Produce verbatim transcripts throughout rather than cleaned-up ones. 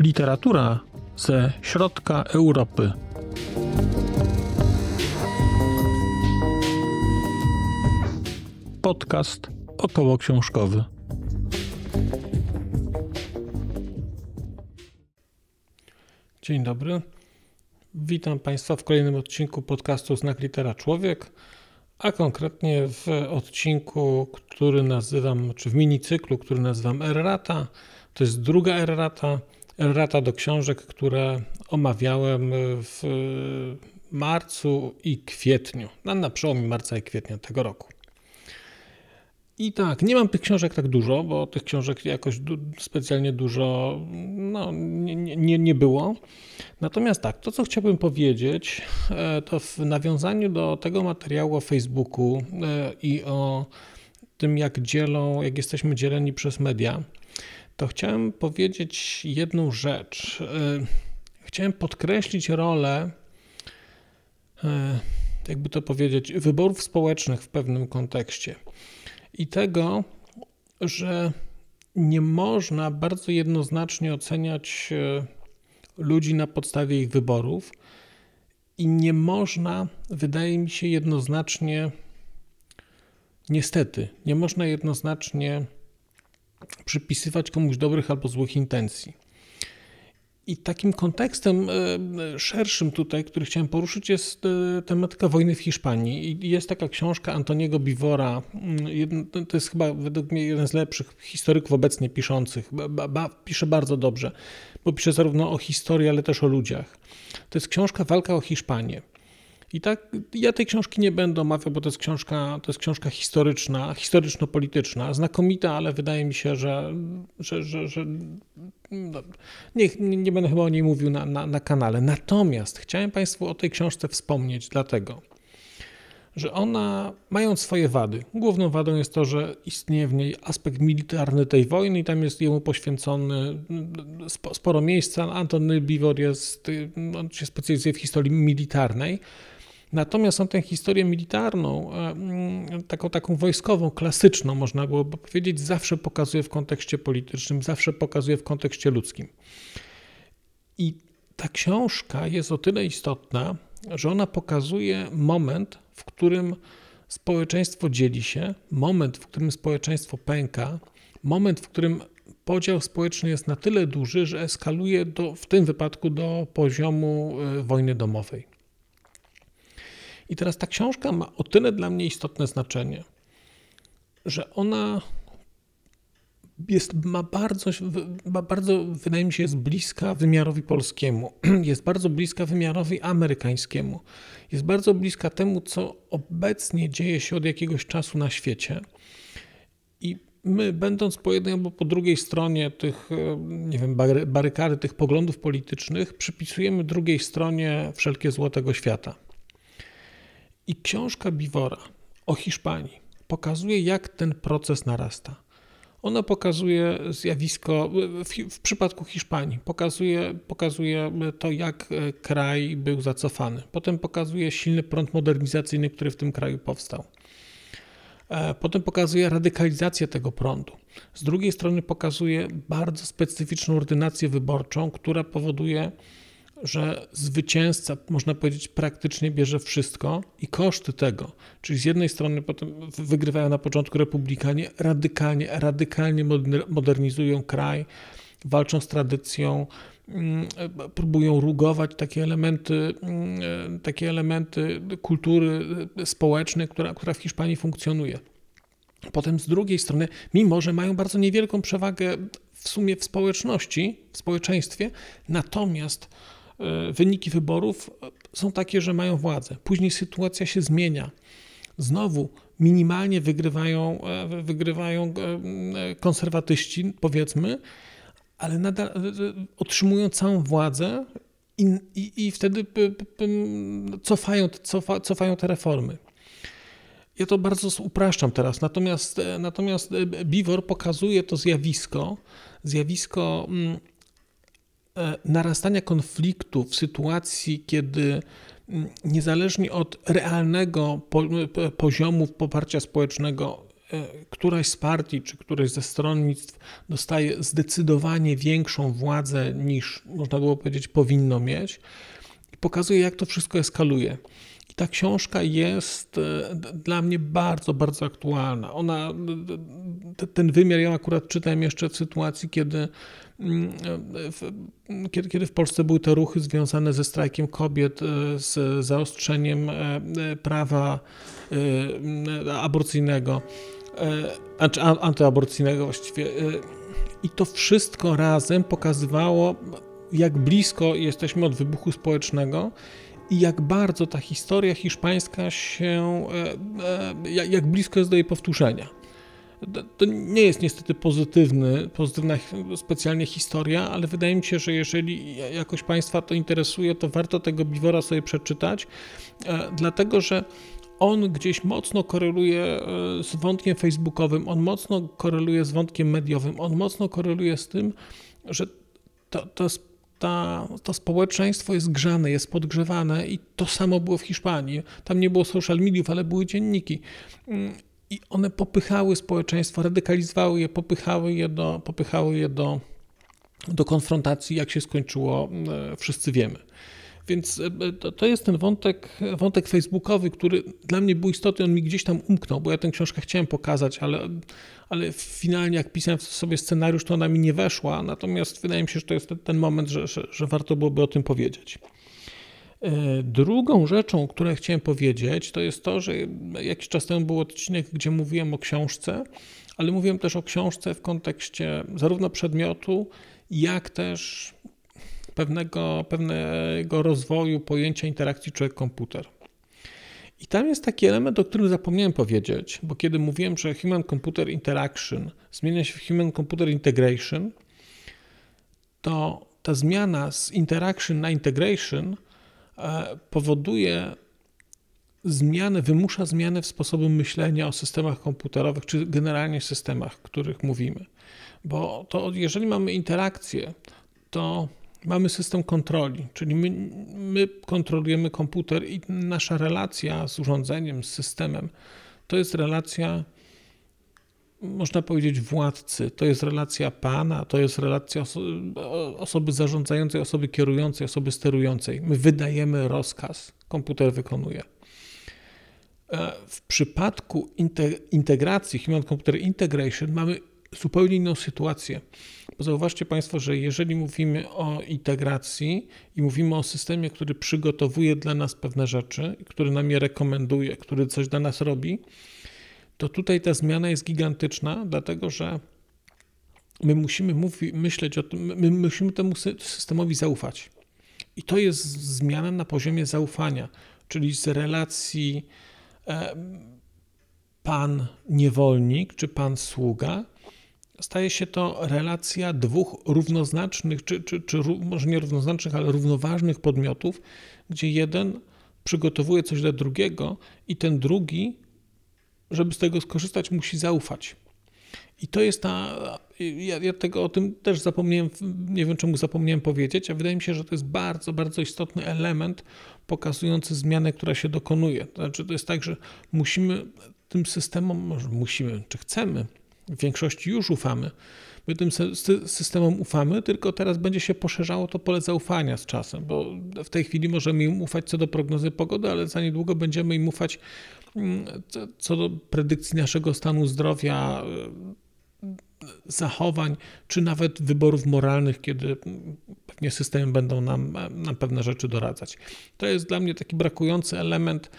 Literatura ze środka Europy. Podcast okołoksiążkowy. Dzień dobry. Witam Państwa w kolejnym odcinku podcastu Znak Litera Człowiek, a konkretnie w odcinku, który nazywam, czy w minicyklu, który nazywam ERRATA. To jest druga ERRATA. ERRATA do książek, które omawiałem w marcu i kwietniu, na, na przełomie marca i kwietnia tego roku. I tak, nie mam tych książek tak dużo, bo tych książek jakoś du- specjalnie dużo no, nie, nie, nie było. Natomiast tak, to co chciałbym powiedzieć, to w nawiązaniu do tego materiału o Facebooku i o tym, jak dzielą, jak jesteśmy dzieleni przez media, to chciałem powiedzieć jedną rzecz. Chciałem podkreślić rolę, jakby to powiedzieć, wyborów społecznych w pewnym kontekście i tego, że nie można bardzo jednoznacznie oceniać ludzi na podstawie ich wyborów i nie można, wydaje mi się, jednoznacznie, niestety, nie można jednoznacznie przypisywać komuś dobrych albo złych intencji. I takim kontekstem szerszym tutaj, który chciałem poruszyć, jest tematyka wojny w Hiszpanii. I jest taka książka Antoniego Beevora, to jest chyba według mnie jeden z lepszych historyków obecnie piszących. Pisze bardzo dobrze, bo pisze zarówno o historii, ale też o ludziach. To jest książka Walka o Hiszpanię. I tak, ja tej książki nie będę omawiał, bo to jest książka, to jest książka historyczna, historyczno-polityczna, znakomita, ale wydaje mi się, że, że, że, że no, nie, nie będę chyba o niej mówił na, na, na kanale. Natomiast chciałem Państwu o tej książce wspomnieć dlatego, że ona, mając swoje wady, główną wadą jest to, że istnieje w niej aspekt militarny tej wojny i tam jest jemu poświęcony sporo miejsca. Antony Beevor jest, on się specjalizuje w historii militarnej. Natomiast on tę historię militarną, taką, taką wojskową, klasyczną można byłoby powiedzieć, zawsze pokazuje w kontekście politycznym, zawsze pokazuje w kontekście ludzkim. I ta książka jest o tyle istotna, że ona pokazuje moment, w którym społeczeństwo dzieli się, moment, w którym społeczeństwo pęka, moment, w którym podział społeczny jest na tyle duży, że eskaluje do, w tym wypadku do poziomu wojny domowej. I teraz ta książka ma o tyle dla mnie istotne znaczenie, że ona jest, ma, bardzo, ma bardzo, wydaje mi się, jest bliska wymiarowi polskiemu, jest bardzo bliska wymiarowi amerykańskiemu, jest bardzo bliska temu, co obecnie dzieje się od jakiegoś czasu na świecie. I my, będąc po jednej albo po drugiej stronie tych, nie wiem, barykady, tych poglądów politycznych, przypisujemy drugiej stronie wszelkie zło tego świata. I książka Beevora o Hiszpanii pokazuje, jak ten proces narasta. Ona pokazuje zjawisko, w, w przypadku Hiszpanii, pokazuje, pokazuje to, jak kraj był zacofany. Potem pokazuje silny prąd modernizacyjny, który w tym kraju powstał. Potem pokazuje radykalizację tego prądu. Z drugiej strony pokazuje bardzo specyficzną ordynację wyborczą, która powoduje, że zwycięzca, można powiedzieć, praktycznie bierze wszystko i koszty tego, czyli z jednej strony potem wygrywają na początku republikanie, radykalnie, radykalnie modernizują kraj, walczą z tradycją, próbują rugować takie elementy, takie elementy kultury społecznej, która, która w Hiszpanii funkcjonuje. Potem z drugiej strony, mimo że mają bardzo niewielką przewagę w sumie w społeczności, w społeczeństwie, natomiast wyniki wyborów są takie, że mają władzę. Później sytuacja się zmienia. Znowu minimalnie wygrywają, wygrywają konserwatyści, powiedzmy, ale nadal otrzymują całą władzę i, i, i wtedy cofają, cofa, cofają te reformy. Ja to bardzo upraszczam teraz, natomiast, natomiast Beevor pokazuje to zjawisko, zjawisko narastania konfliktu w sytuacji, kiedy niezależnie od realnego poziomu poparcia społecznego, któraś z partii czy któreś ze stronnictw dostaje zdecydowanie większą władzę niż, można było powiedzieć, powinno mieć, i pokazuje, jak to wszystko eskaluje. I ta książka jest dla mnie bardzo, bardzo aktualna. Ona, ten wymiar ja akurat czytałem jeszcze w sytuacji, kiedy w, kiedy, kiedy w Polsce były te ruchy związane ze strajkiem kobiet, z zaostrzeniem prawa aborcyjnego, znaczy antyaborcyjnego właściwie. I to wszystko razem pokazywało, jak blisko jesteśmy od wybuchu społecznego i jak bardzo ta historia hiszpańska się, jak blisko jest do jej powtórzenia. To nie jest niestety pozytywny, pozytywna specjalnie historia, ale wydaje mi się, że jeżeli jakoś Państwa to interesuje, to warto tego Beevora sobie przeczytać, dlatego że on gdzieś mocno koreluje z wątkiem facebookowym, on mocno koreluje z wątkiem mediowym, on mocno koreluje z tym, że to, to jest Ta, to społeczeństwo jest grzane, jest podgrzewane i to samo było w Hiszpanii. Tam nie było social mediów, ale były dzienniki. I one popychały społeczeństwo, radykalizowały je, popychały je do, popychały je do, do konfrontacji, jak się skończyło, wszyscy wiemy. Więc to, to jest ten wątek, wątek facebookowy, który dla mnie był istotny, on mi gdzieś tam umknął, bo ja tę książkę chciałem pokazać, ale, ale finalnie jak pisałem sobie scenariusz, to ona mi nie weszła, natomiast wydaje mi się, że to jest ten moment, że, że, że warto byłoby o tym powiedzieć. Drugą rzeczą, o której chciałem powiedzieć, to jest to, że jakiś czas temu był odcinek, gdzie mówiłem o książce, ale mówiłem też o książce w kontekście zarówno przedmiotu, jak też pewnego, pewnego rozwoju pojęcia interakcji człowiek-komputer. I tam jest taki element, o którym zapomniałem powiedzieć, bo kiedy mówiłem, że human-computer interaction zmienia się w human-computer integration, to ta zmiana z interaction na integration powoduje zmianę, wymusza zmianę w sposobie myślenia o systemach komputerowych, czy generalnie systemach, o których mówimy. Bo to jeżeli mamy interakcję, to mamy system kontroli, czyli my, my kontrolujemy komputer i nasza relacja z urządzeniem, z systemem, to jest relacja, można powiedzieć, władcy, to jest relacja pana, to jest relacja oso- osoby zarządzającej, osoby kierującej, osoby sterującej. My wydajemy rozkaz, komputer wykonuje. W przypadku inte- integracji, Human Computer Integration, mamy zupełnie inną sytuację. Bo zauważcie Państwo, że jeżeli mówimy o integracji i mówimy o systemie, który przygotowuje dla nas pewne rzeczy, który nam je rekomenduje, który coś dla nas robi, to tutaj ta zmiana jest gigantyczna, dlatego że my musimy mówi, myśleć o tym, my musimy temu systemowi zaufać. I to jest zmiana na poziomie zaufania, czyli z relacji e, pan niewolnik czy pan sługa, staje się to relacja dwóch równoznacznych, czy, czy, czy może nie równoznacznych, ale równoważnych podmiotów, gdzie jeden przygotowuje coś dla drugiego i ten drugi, żeby z tego skorzystać, musi zaufać. I to jest ta... Ja, ja tego o tym też zapomniałem, nie wiem czemu zapomniałem powiedzieć, a wydaje mi się, że to jest bardzo, bardzo istotny element pokazujący zmianę, która się dokonuje. To znaczy, to jest tak, że musimy tym systemom, może musimy, czy chcemy, w większości już ufamy. My tym systemom ufamy, tylko teraz będzie się poszerzało to pole zaufania z czasem, bo w tej chwili możemy im ufać co do prognozy pogody, ale za niedługo będziemy im ufać co do predykcji naszego stanu zdrowia, zachowań, czy nawet wyborów moralnych, kiedy pewnie systemy będą nam, nam pewne rzeczy doradzać. To jest dla mnie taki brakujący element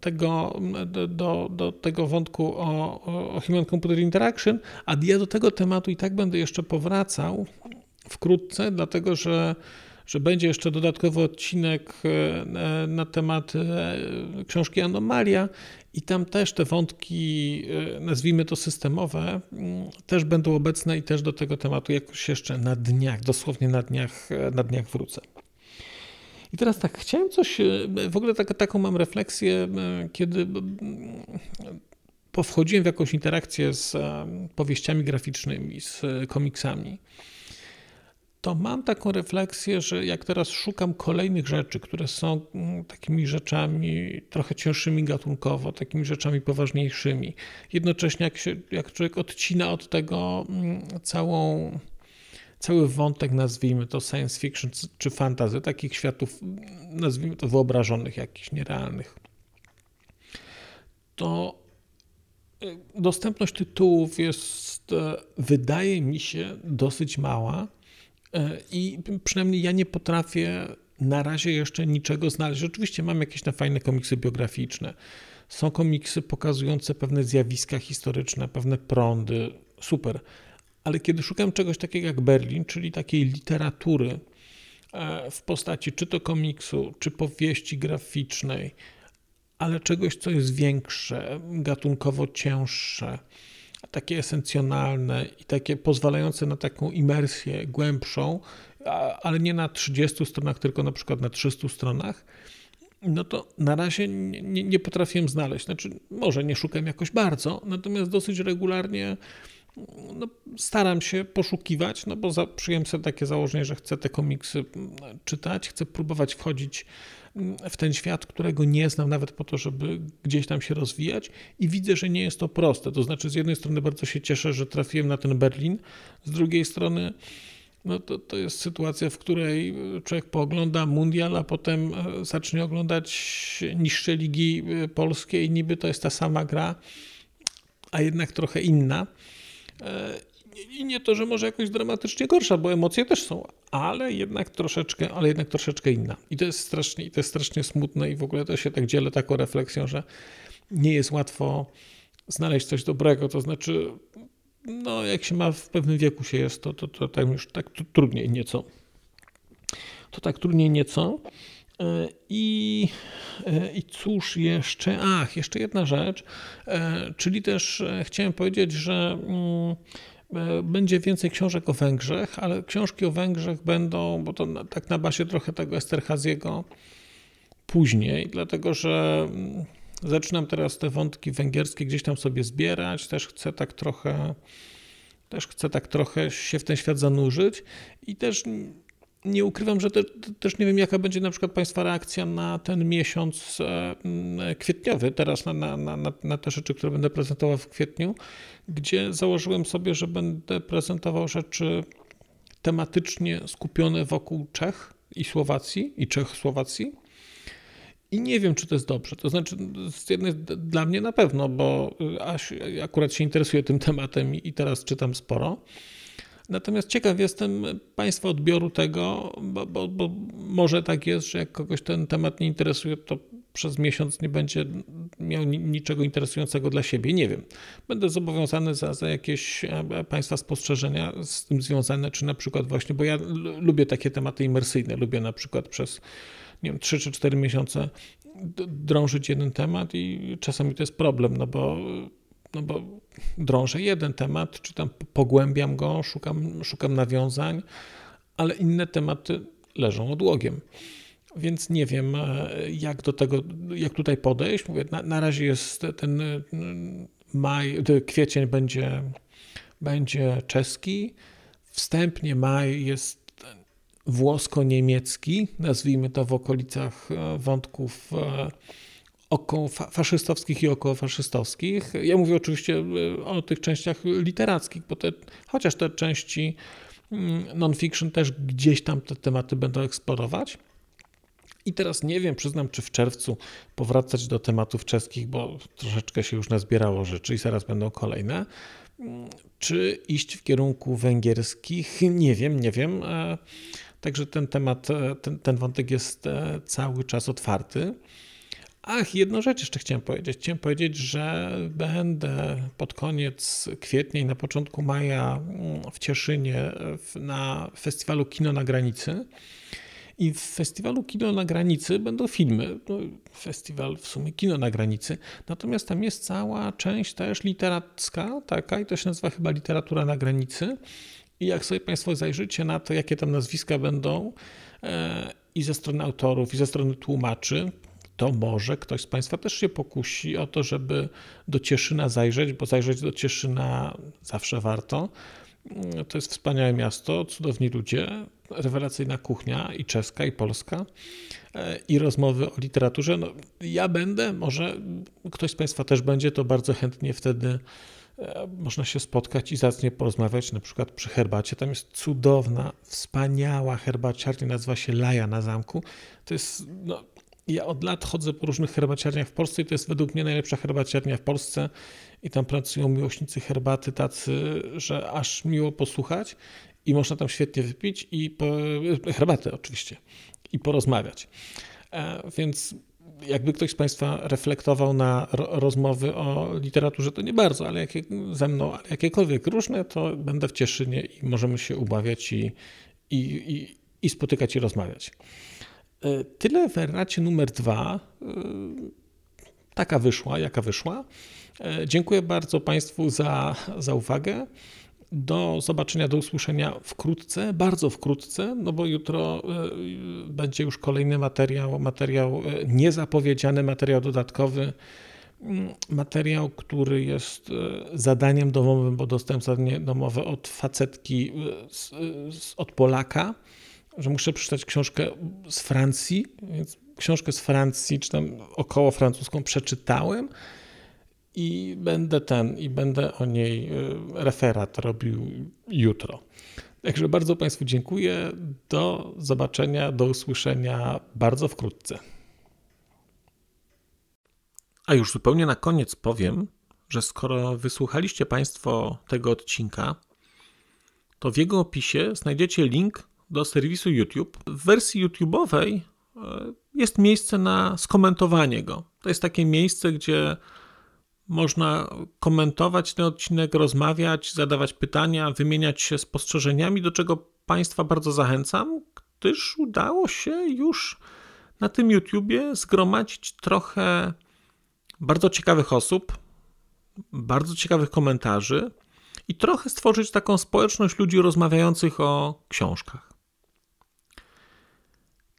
tego, do, do tego wątku o, o Human Computer Interaction, a ja do tego tematu i tak będę jeszcze powracał wkrótce, dlatego że, że będzie jeszcze dodatkowy odcinek na temat książki Anomalia i tam też te wątki, nazwijmy to systemowe, też będą obecne i też do tego tematu jakoś jeszcze na dniach, dosłownie na dniach, na dniach wrócę. I teraz tak, chciałem coś, w ogóle tak, taką mam refleksję, kiedy powchodziłem w jakąś interakcję z powieściami graficznymi, z komiksami. to mam taką refleksję, że jak teraz szukam kolejnych rzeczy, które są takimi rzeczami trochę cięższymi gatunkowo, takimi rzeczami poważniejszymi, jednocześnie jak, się, jak człowiek odcina od tego całą, cały wątek, nazwijmy to science fiction czy fantasy, takich światów, nazwijmy to wyobrażonych, jakichś nierealnych, to dostępność tytułów jest, wydaje mi się, dosyć mała i przynajmniej ja nie potrafię na razie jeszcze niczego znaleźć. Oczywiście mam jakieś fajne komiksy biograficzne. Są komiksy pokazujące pewne zjawiska historyczne, pewne prądy. Super. Ale kiedy szukam czegoś takiego jak Berlin, czyli takiej literatury w postaci czy to komiksu, czy powieści graficznej, ale czegoś, co jest większe, gatunkowo cięższe, takie esencjonalne i takie pozwalające na taką imersję głębszą, ale nie na trzydziestu stronach, tylko na przykład na trzystu stronach, no to na razie nie, nie, nie potrafiłem znaleźć. Znaczy, może nie szukam jakoś bardzo, natomiast dosyć regularnie no, staram się poszukiwać, no bo za, przyjąłem sobie takie założenie, że chcę te komiksy czytać, chcę próbować wchodzić w ten świat, którego nie znam, nawet po to, żeby gdzieś tam się rozwijać i widzę, że nie jest to proste. To znaczy z jednej strony bardzo się cieszę, że trafiłem na ten Berlin, z drugiej strony no to, to jest sytuacja, w której człowiek poogląda mundial, a potem zacznie oglądać niższe ligi polskie i niby to jest ta sama gra, a jednak trochę inna. I nie to, że może jakoś dramatycznie gorsza, bo emocje też są, ale jednak troszeczkę, ale jednak troszeczkę inna. I to jest strasznie, to jest strasznie smutne i w ogóle to się tak dzielę taką refleksją, że nie jest łatwo znaleźć coś dobrego. To znaczy, no jak się ma w pewnym wieku się jest, to, to, to, to tak już tak trudniej nieco. To tak trudniej nieco. I, I cóż jeszcze? Ach, jeszcze jedna rzecz, czyli też chciałem powiedzieć, że będzie więcej książek o Węgrzech, ale książki o Węgrzech będą, bo to tak na bazie trochę tego Esterhaziego później, dlatego że zaczynam teraz te wątki węgierskie gdzieś tam sobie zbierać, też chcę tak trochę, też chcę tak trochę się w ten świat zanurzyć i też nie ukrywam, że te, też nie wiem, jaka będzie na przykład Państwa reakcja na ten miesiąc kwietniowy, teraz na, na, na, na te rzeczy, które będę prezentował w kwietniu, gdzie założyłem sobie, że będę prezentował rzeczy tematycznie skupione wokół Czech i Słowacji, i Czech-Słowacji. I nie wiem, czy to jest dobrze. To znaczy, z jednej dla mnie na pewno, bo akurat się interesuję tym tematem i teraz czytam sporo. Natomiast ciekaw jestem Państwa odbioru tego, bo, bo, bo może tak jest, że jak kogoś ten temat nie interesuje, to przez miesiąc nie będzie miał niczego interesującego dla siebie. Nie wiem. Będę zobowiązany za, za jakieś Państwa spostrzeżenia z tym związane, czy na przykład właśnie, bo ja lubię takie tematy imersyjne, lubię na przykład przez nie wiem, trzy czy cztery miesiące drążyć jeden temat i czasami to jest problem, no bo No bo drążę jeden temat, czy tam pogłębiam go, szukam, szukam nawiązań, ale inne tematy leżą odłogiem. Więc nie wiem, jak do tego, jak tutaj podejść. Mówię, na, na razie jest ten maj, kwiecień będzie, będzie czeski, wstępnie maj jest włosko-niemiecki, nazwijmy to w okolicach wątków około faszystowskich i okołofaszystowskich. Ja mówię oczywiście o tych częściach literackich, bo te, chociaż te części non-fiction też gdzieś tam te tematy będą eksplorować. I teraz nie wiem, przyznam, czy w czerwcu powracać do tematów czeskich, bo troszeczkę się już nazbierało rzeczy i zaraz będą kolejne. Czy iść w kierunku węgierskich? Nie wiem, nie wiem. Także ten temat, ten, ten wątek jest cały czas otwarty. Ach, jedną rzecz jeszcze chciałem powiedzieć. Chciałem powiedzieć, że będę pod koniec kwietnia i na początku maja w Cieszynie na festiwalu Kino na Granicy. I w festiwalu Kino na Granicy będą filmy. Festiwal w sumie Kino na Granicy. Natomiast tam jest cała część też literacka, taka i to się nazywa chyba Literatura na Granicy. I jak sobie Państwo zajrzycie na to, jakie tam nazwiska będą i ze strony autorów, i ze strony tłumaczy, to może ktoś z Państwa też się pokusi o to, żeby do Cieszyna zajrzeć, bo zajrzeć do Cieszyna zawsze warto. To jest wspaniałe miasto, cudowni ludzie, rewelacyjna kuchnia i czeska, i polska, i rozmowy o literaturze. No, ja będę, może ktoś z Państwa też będzie, to bardzo chętnie wtedy można się spotkać i zacnie porozmawiać, na przykład przy herbacie. Tam jest cudowna, wspaniała herbaciarnia, nazywa się Laja na Zamku. To jest, no, ja od lat chodzę po różnych herbaciarniach w Polsce i to jest według mnie najlepsza herbaciarnia w Polsce i tam pracują miłośnicy herbaty tacy, że aż miło posłuchać i można tam świetnie wypić i po... herbatę oczywiście i porozmawiać. Więc jakby ktoś z Państwa reflektował na rozmowy o literaturze, to nie bardzo, ale jakie, ze mną, ale jakiekolwiek różne, to będę w Cieszynie i możemy się umawiać i, i, i, i spotykać i rozmawiać. Tyle w Erracie numer dwa. Taka wyszła, jaka wyszła. Dziękuję bardzo Państwu za, za uwagę. Do zobaczenia, do usłyszenia wkrótce, bardzo wkrótce, no bo jutro będzie już kolejny materiał, materiał niezapowiedziany, materiał dodatkowy, materiał, który jest zadaniem domowym, bo dostałem zadanie domowe od facetki, z, z, od Polaka, że muszę przeczytać książkę z Francji, więc książkę z Francji, czy tam około francuską przeczytałem. I będę ten, i będę o niej referat robił jutro. Także bardzo Państwu dziękuję. Do zobaczenia, do usłyszenia bardzo wkrótce. A już zupełnie na koniec powiem, że skoro wysłuchaliście Państwo tego odcinka, to w jego opisie znajdziecie link do serwisu YouTube. W wersji YouTube'owej jest miejsce na skomentowanie go. To jest takie miejsce, gdzie można komentować ten odcinek, rozmawiać, zadawać pytania, wymieniać się spostrzeżeniami, do czego Państwa bardzo zachęcam, gdyż udało się już na tym YouTubie zgromadzić trochę bardzo ciekawych osób, bardzo ciekawych komentarzy i trochę stworzyć taką społeczność ludzi rozmawiających o książkach.